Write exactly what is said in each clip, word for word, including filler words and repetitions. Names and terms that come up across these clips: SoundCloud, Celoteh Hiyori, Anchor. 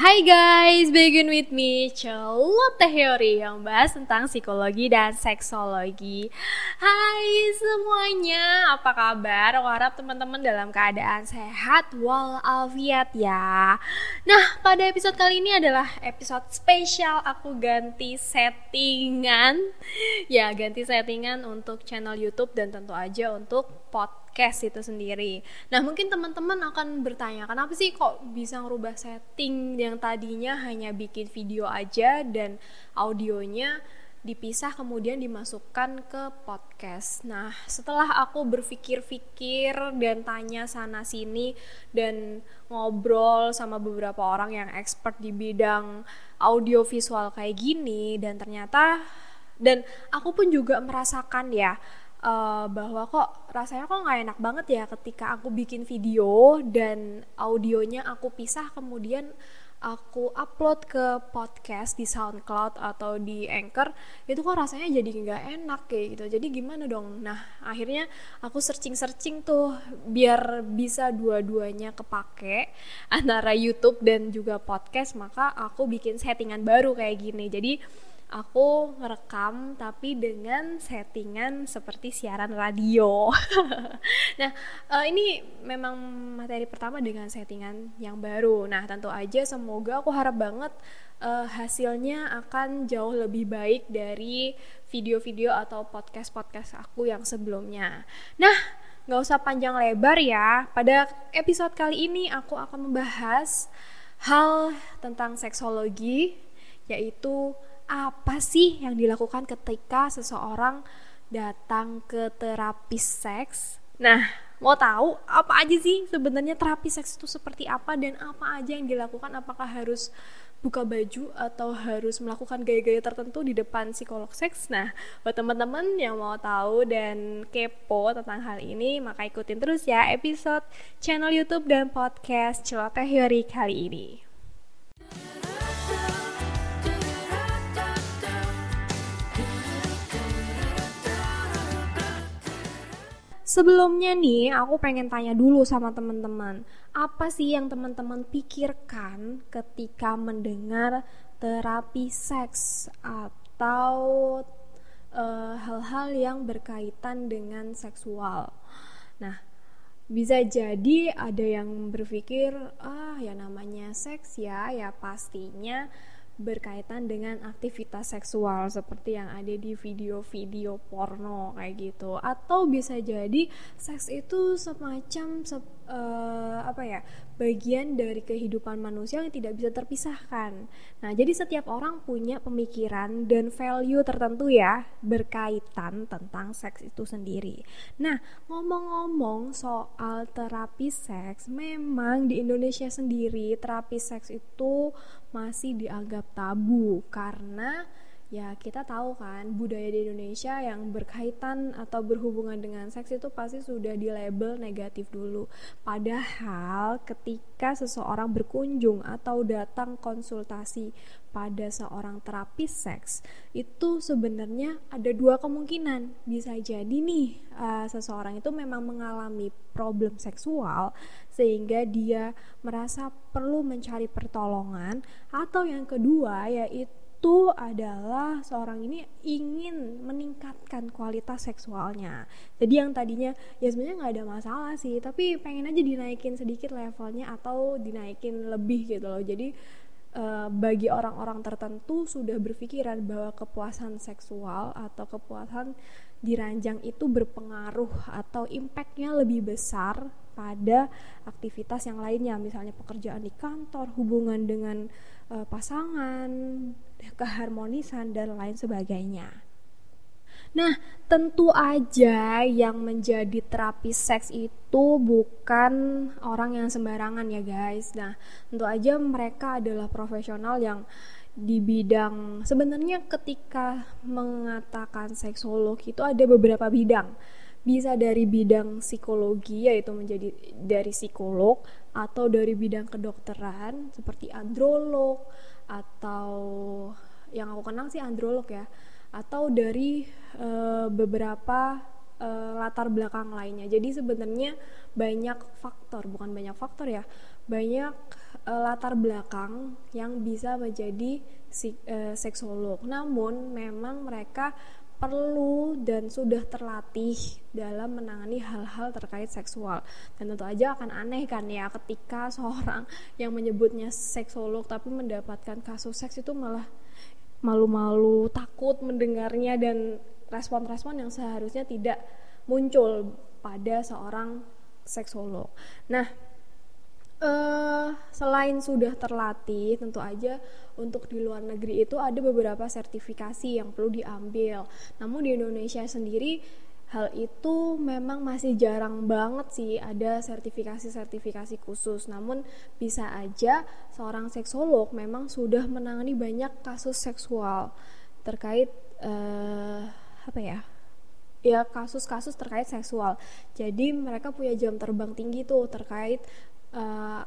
Hai guys, begin with me, Celoteh Hiyori yang bahas tentang psikologi dan seksologi. Hai semuanya, apa kabar? Aku harap teman-teman dalam keadaan sehat walafiat ya. Nah, pada episode kali ini adalah episode spesial. Aku ganti settingan, ya ganti settingan untuk channel YouTube dan tentu aja untuk podcast case itu sendiri. Nah, mungkin teman-teman akan bertanya, kenapa sih kok bisa ngerubah setting yang tadinya hanya bikin video aja dan audionya dipisah kemudian dimasukkan ke podcast. Nah, setelah aku berpikir-pikir dan tanya sana sini dan ngobrol sama beberapa orang yang expert di bidang audio visual kayak gini, dan ternyata dan aku pun juga merasakan ya Uh, bahwa kok rasanya kok gak enak banget ya ketika aku bikin video dan audionya aku pisah kemudian aku upload ke podcast di SoundCloud atau di Anchor, itu kok rasanya jadi gak enak kayak gitu. Jadi gimana dong? Nah, akhirnya aku searching-searching tuh biar bisa dua-duanya kepake antara YouTube dan juga podcast, maka aku bikin settingan baru kayak gini. Jadi aku ngerekam tapi dengan settingan seperti siaran radio. Nah, ini memang materi pertama dengan settingan yang baru. Nah, tentu aja semoga, aku harap banget hasilnya akan jauh lebih baik dari video-video atau podcast-podcast aku yang sebelumnya. Nah, gak usah panjang lebar ya. Pada episode kali ini aku akan membahas hal tentang seksologi, yaitu apa sih yang dilakukan ketika seseorang datang ke terapis seks? Nah, mau tahu apa aja sih sebenarnya terapi seks itu seperti apa dan apa aja yang dilakukan? Apakah harus buka baju atau harus melakukan gaya-gaya tertentu di depan psikolog seks? Nah, buat teman-teman yang mau tahu dan kepo tentang hal ini, maka ikutin terus ya episode channel YouTube dan podcast Celoteh Hiyori kali ini. Sebelumnya nih, aku pengen tanya dulu sama teman-teman, apa sih yang teman-teman pikirkan ketika mendengar terapi seks atau e, hal-hal yang berkaitan dengan seksual? Nah, bisa jadi ada yang berpikir, ah ya namanya seks ya, ya pastinya berkaitan dengan aktivitas seksual seperti yang ada di video-video porno kayak gitu. Atau bisa jadi seks itu semacam se, uh, apa ya bagian dari kehidupan manusia yang tidak bisa terpisahkan. Nah, jadi setiap orang punya pemikiran dan value tertentu ya berkaitan tentang seks itu sendiri. Nah, ngomong-ngomong soal terapi seks, memang di Indonesia sendiri terapi seks itu masih dianggap tabu karena ya kita tahu kan budaya di Indonesia yang berkaitan atau berhubungan dengan seks itu pasti sudah dilabel negatif dulu. Padahal ketika seseorang berkunjung atau datang konsultasi pada seorang terapis seks, itu sebenarnya ada dua kemungkinan. Bisa jadi nih uh, seseorang itu memang mengalami problem seksual sehingga dia merasa perlu mencari pertolongan, atau yang kedua yaitu itu adalah seorang ini ingin meningkatkan kualitas seksualnya. Jadi yang tadinya ya sebenarnya gak ada masalah sih, tapi pengen aja dinaikin sedikit levelnya atau dinaikin lebih gitu loh. Jadi eh, bagi orang-orang tertentu sudah berpikiran bahwa kepuasan seksual atau kepuasan diranjang itu berpengaruh atau impactnya lebih besar pada aktivitas yang lainnya, misalnya pekerjaan di kantor, hubungan dengan e, pasangan, keharmonisan, dan lain sebagainya. Nah, tentu aja yang menjadi terapi seks itu bukan orang yang sembarangan ya guys. Nah, tentu aja mereka adalah profesional yang di bidang, sebenarnya ketika mengatakan seksolog itu ada beberapa bidang. Bisa dari bidang psikologi, yaitu menjadi dari psikolog, atau dari bidang kedokteran seperti androlog, atau yang aku kenal sih androlog ya, atau dari e, beberapa e, latar belakang lainnya. Jadi sebenarnya banyak faktor, bukan banyak faktor ya, banyak e, uh, latar belakang yang bisa menjadi si, uh, seksolog. Namun memang mereka perlu dan sudah terlatih dalam menangani hal-hal terkait seksual. Dan tentu aja akan aneh kan ya ketika seorang yang menyebutnya seksolog tapi mendapatkan kasus seks itu malah malu-malu, takut mendengarnya, dan respon-respon yang seharusnya tidak muncul pada seorang seksolog. Nah, Uh, selain sudah terlatih, tentu aja untuk di luar negeri itu ada beberapa sertifikasi yang perlu diambil. Namun di Indonesia sendiri hal itu memang masih jarang banget sih ada sertifikasi-sertifikasi khusus. Namun bisa aja seorang seksolog memang sudah menangani banyak kasus seksual terkait uh, apa ya? ya kasus-kasus terkait seksual. Jadi mereka punya jam terbang tinggi tuh terkait Uh,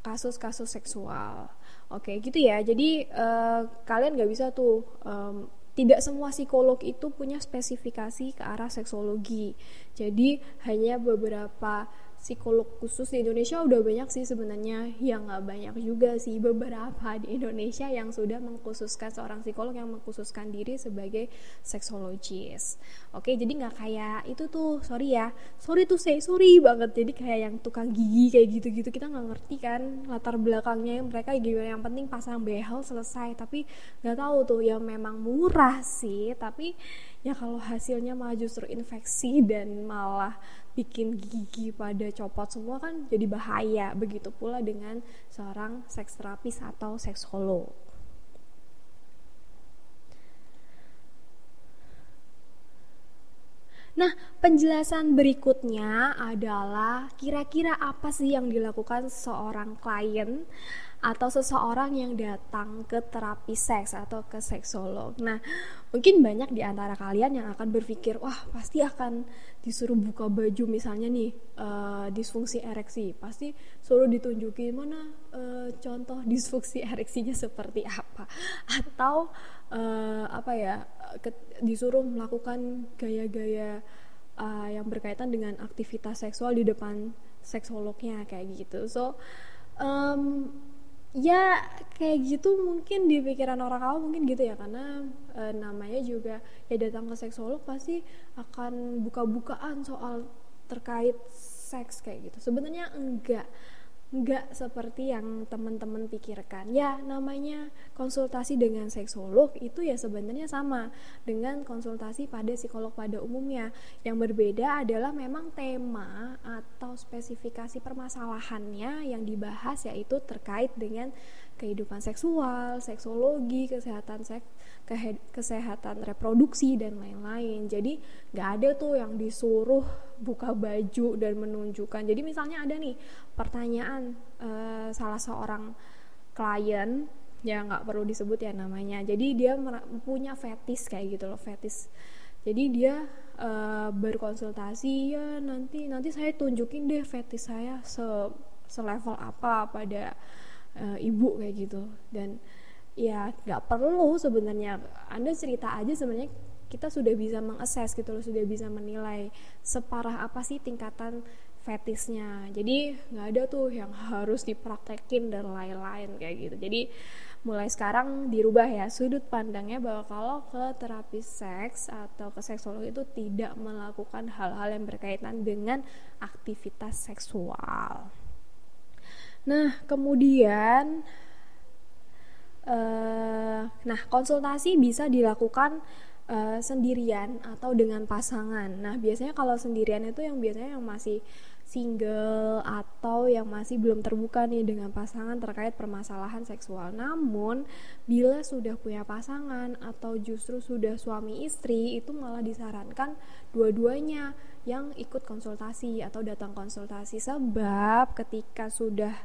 kasus-kasus seksual. Oke, gitu ya. Jadi uh, kalian gak bisa tuh um, tidak semua psikolog itu punya spesifikasi ke arah seksologi. Jadi hanya beberapa psikolog khusus di Indonesia, udah banyak sih sebenarnya, ya gak banyak juga sih, beberapa di Indonesia yang sudah mengkhususkan, seorang psikolog yang mengkhususkan diri sebagai seksologis. Oke, jadi gak kayak itu tuh, sorry ya, sorry to say, sorry banget, jadi kayak yang tukang gigi kayak gitu-gitu, kita gak ngerti kan latar belakangnya yang mereka gimana, yang penting pasang behel selesai. Tapi gak tahu tuh, ya memang murah sih, tapi ya kalau hasilnya malah justru infeksi dan malah bikin gigi pada copot semua kan jadi bahaya. Begitu pula dengan seorang seks terapis atau seksolog. Nah, penjelasan berikutnya adalah kira-kira apa sih yang dilakukan seorang klien atau seseorang yang datang ke terapi seks atau ke seksolog. Nah, mungkin banyak di antara kalian yang akan berpikir, wah pasti akan disuruh buka baju misalnya nih, uh, disfungsi ereksi, pasti suruh ditunjukin mana uh, contoh disfungsi ereksinya seperti apa, atau uh, apa ya, ke- disuruh melakukan gaya-gaya uh, yang berkaitan dengan aktivitas seksual di depan seksolognya kayak gitu. So um, ya kayak gitu mungkin di pikiran orang awam mungkin gitu ya, karena e, namanya juga ya datang ke seksolog pasti akan buka-bukaan soal terkait seks kayak gitu. Sebenarnya enggak enggak seperti yang teman-teman pikirkan. Ya namanya konsultasi dengan seksolog itu ya sebenarnya sama dengan konsultasi pada psikolog pada umumnya. Yang berbeda adalah memang tema atau spesifikasi permasalahannya yang dibahas, yaitu terkait dengan kehidupan seksual, seksologi, kesehatan seks, kesehatan reproduksi dan lain-lain. Jadi nggak ada tuh yang disuruh buka baju dan menunjukkan. Jadi misalnya ada nih pertanyaan eh, salah seorang klien, ya nggak perlu disebut ya namanya. Jadi dia punya fetis kayak gitu loh, fetis. Jadi dia eh, berkonsultasi, ya nanti nanti saya tunjukin deh fetis saya se selevel apa pada e, ibu kayak gitu. Dan ya nggak perlu sebenarnya. Anda cerita aja, sebenarnya kita sudah bisa mengassess gitu loh, sudah bisa menilai separah apa sih tingkatan fetisnya. Jadi nggak ada tuh yang harus dipraktekin dan lain-lain kayak gitu. Jadi mulai sekarang dirubah ya sudut pandangnya, bahwa kalau ke terapi seks atau ke seksolog itu tidak melakukan hal-hal yang berkaitan dengan aktivitas seksual. Nah kemudian eh, nah konsultasi bisa dilakukan Uh, sendirian atau dengan pasangan. Nah biasanya kalau sendirian itu yang biasanya yang masih single atau yang masih belum terbuka nih dengan pasangan terkait permasalahan seksual. Namun bila sudah punya pasangan atau justru sudah suami istri, itu malah disarankan dua-duanya yang ikut konsultasi atau datang konsultasi. Sebab ketika sudah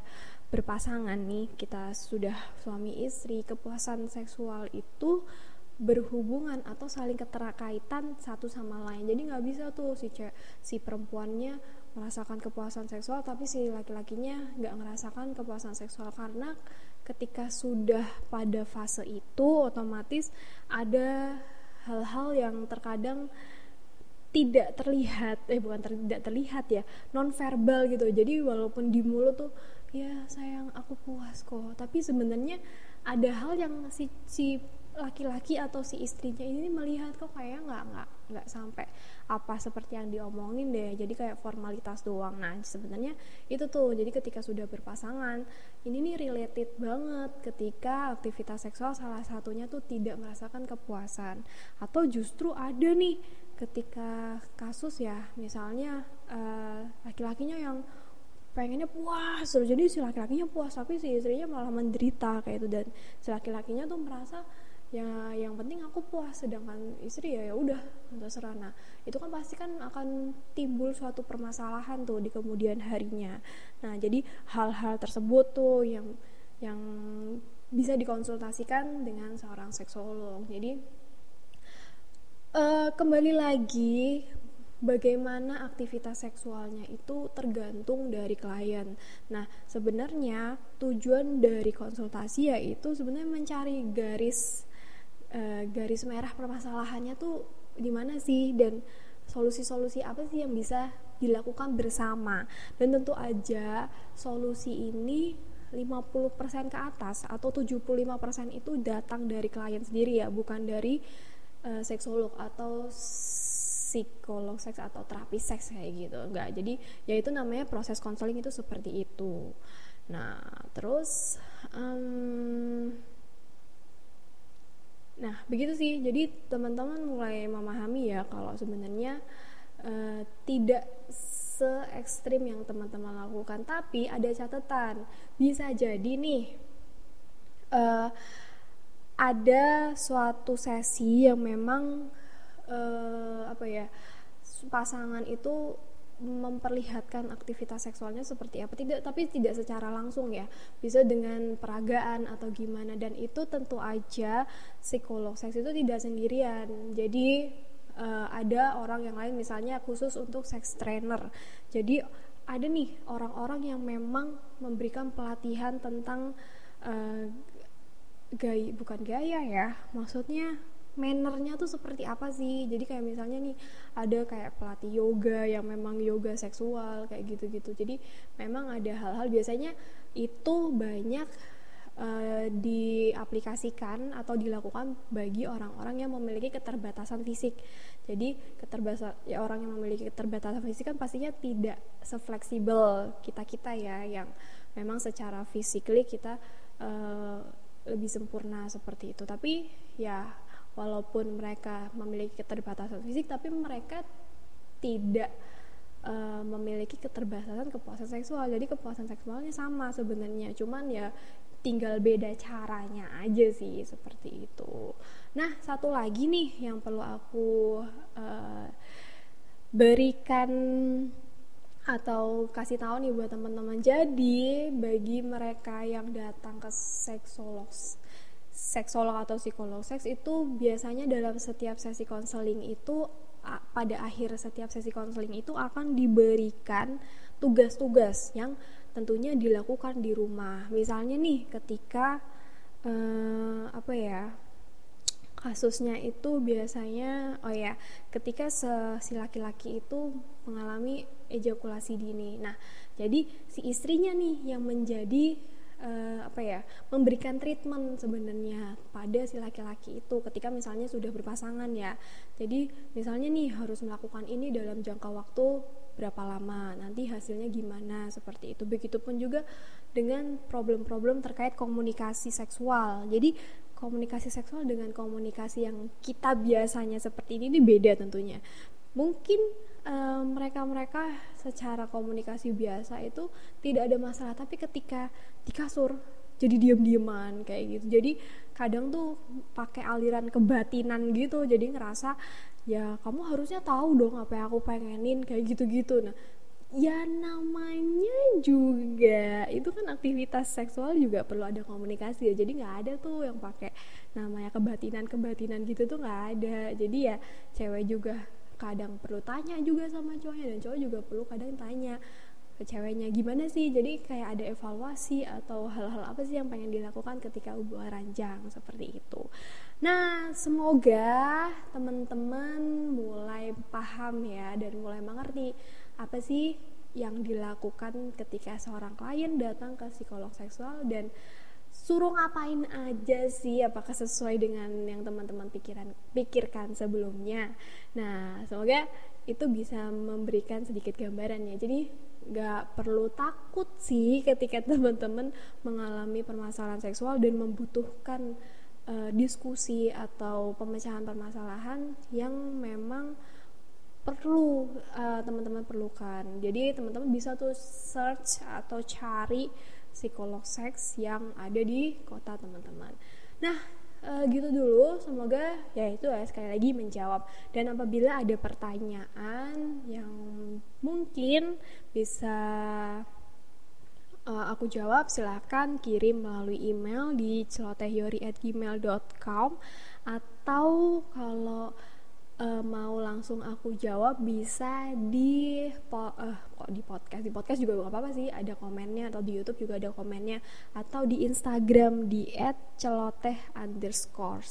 berpasangan nih, kita sudah suami istri, kepuasan seksual itu berhubungan atau saling keterkaitan satu sama lain. Jadi nggak bisa tuh si ce- si perempuannya merasakan kepuasan seksual tapi si laki-lakinya nggak merasakan kepuasan seksual, karena ketika sudah pada fase itu otomatis ada hal-hal yang terkadang tidak terlihat, eh bukan ter- tidak terlihat ya, non verbal gitu. Jadi walaupun di mulut tuh ya sayang aku puas kok, tapi sebenarnya ada hal yang si, si laki-laki atau si istrinya ini melihat kok kayak nggak nggak nggak sampai apa seperti yang diomongin deh, jadi kayak formalitas doang. Nah sebenarnya itu tuh, jadi ketika sudah berpasangan ini nih related banget ketika aktivitas seksual salah satunya tuh tidak merasakan kepuasan, atau justru ada nih ketika kasus ya misalnya uh, laki-lakinya yang pengennya puas, jadi si laki-lakinya puas tapi si istrinya malah menderita kayak itu, dan si laki-lakinya tuh merasa ya yang penting aku puas sedangkan istri ya ya udah terserah. Nah itu kan pasti kan akan timbul suatu permasalahan tuh di kemudian harinya. Nah jadi hal-hal tersebut tuh yang yang bisa dikonsultasikan dengan seorang seksolog. Jadi uh, kembali lagi, bagaimana aktivitas seksualnya itu tergantung dari klien. Nah, sebenarnya tujuan dari konsultasi yaitu sebenarnya mencari garis uh, garis merah permasalahannya tuh di mana sih, dan solusi-solusi apa sih yang bisa dilakukan bersama. Dan tentu aja solusi ini lima puluh persen ke atas atau tujuh puluh lima persen itu datang dari klien sendiri ya, bukan dari uh, seksolog atau psikolog seks atau terapi seks kayak gitu, enggak. Jadi ya itu namanya proses konseling itu seperti itu. Nah terus um, nah begitu sih, jadi teman-teman mulai memahami ya kalau sebenarnya uh, tidak se ekstrim yang teman-teman lakukan, tapi ada catatan, bisa jadi nih uh, ada suatu sesi yang memang Uh, apa ya pasangan itu memperlihatkan aktivitas seksualnya seperti apa tidak, tapi tidak secara langsung ya, bisa dengan peragaan atau gimana, dan itu tentu aja psikolog seks itu tidak sendirian, jadi uh, ada orang yang lain misalnya khusus untuk sex trainer. Jadi ada nih orang-orang yang memang memberikan pelatihan tentang uh, gaya, bukan gaya ya, maksudnya mannernya tuh seperti apa sih. Jadi kayak misalnya nih ada kayak pelatih yoga yang memang yoga seksual kayak gitu-gitu. Jadi memang ada hal-hal biasanya itu banyak uh, diaplikasikan atau dilakukan bagi orang-orang yang memiliki keterbatasan fisik. Jadi keterbatasan ya, orang yang memiliki keterbatasan fisik kan pastinya tidak sefleksibel kita-kita ya, yang memang secara physically kita uh, lebih sempurna seperti itu. Tapi ya walaupun mereka memiliki keterbatasan fisik, tapi mereka tidak e, memiliki keterbatasan kepuasan seksual. Jadi kepuasan seksualnya sama sebenarnya, cuman ya tinggal beda caranya aja sih seperti itu. Nah, satu lagi nih yang perlu aku e, berikan atau kasih tahu nih buat teman-teman. Jadi bagi mereka yang datang ke seksolog seksolog atau psikolog seks itu biasanya dalam setiap sesi konseling itu pada akhir setiap sesi konseling itu akan diberikan tugas-tugas yang tentunya dilakukan di rumah. Misalnya nih ketika eh, apa ya kasusnya itu biasanya oh ya ketika si laki-laki itu mengalami ejakulasi dini. Nah jadi si istrinya nih yang menjadi Uh, apa ya memberikan treatment sebenarnya pada si laki-laki itu ketika misalnya sudah berpasangan ya. Jadi misalnya nih harus melakukan ini dalam jangka waktu berapa lama, nanti hasilnya gimana seperti itu. Begitupun juga dengan problem-problem terkait komunikasi seksual. Jadi komunikasi seksual dengan komunikasi yang kita biasanya seperti ini ini beda tentunya. Mungkin Uh, mereka-mereka secara komunikasi biasa itu tidak ada masalah, tapi ketika di kasur jadi diam-diaman kayak gitu, jadi kadang tuh pakai aliran kebatinan gitu, jadi ngerasa ya kamu harusnya tahu dong apa yang aku pengenin kayak gitu-gitu. Nah ya namanya juga itu kan aktivitas seksual juga perlu ada komunikasi ya, jadi nggak ada tuh yang pakai namanya kebatinan-kebatinan gitu tuh nggak ada. Jadi ya cewek juga kadang perlu tanya juga sama cowoknya, dan cowok juga perlu kadang tanya ke ceweknya gimana sih. Jadi kayak ada evaluasi atau hal-hal apa sih yang pengen dilakukan ketika hubungan ranjang seperti itu. Nah semoga teman-teman mulai paham ya, dan mulai mengerti apa sih yang dilakukan ketika seorang klien datang ke psikolog seksual, dan suruh ngapain aja sih, apakah sesuai dengan yang teman-teman pikiran, pikirkan sebelumnya. Nah, semoga itu bisa memberikan sedikit gambarannya. Jadi gak perlu takut sih ketika teman-teman mengalami permasalahan seksual dan membutuhkan e, diskusi atau pemecahan permasalahan yang memang perlu e, teman-teman perlukan. Jadi teman-teman bisa tuh search atau cari psikolog seks yang ada di kota teman-teman. Nah, e, gitu dulu. Semoga ya itu ya, sekali lagi menjawab. Dan apabila ada pertanyaan yang mungkin bisa e, aku jawab, silakan kirim melalui email di celotehhiori at gmail dot com, atau kalau Uh, mau langsung aku jawab bisa di po- uh, kok di podcast di podcast juga nggak apa-apa sih, ada komennya, atau di YouTube juga ada komennya, atau di Instagram di et celoteh underscore,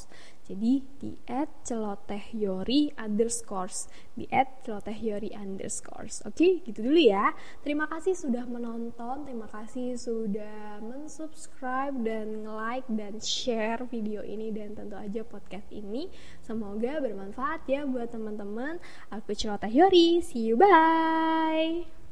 jadi di et celoteh hiyori underscore, di et celoteh hiyori underscore. Oke, gitu dulu ya. Terima kasih sudah menonton, terima kasih sudah mensubscribe dan like dan share video ini dan tentu aja podcast ini. Semoga bermanfaat ya buat teman-teman. Aku Celoteh Hiyori. See you, bye.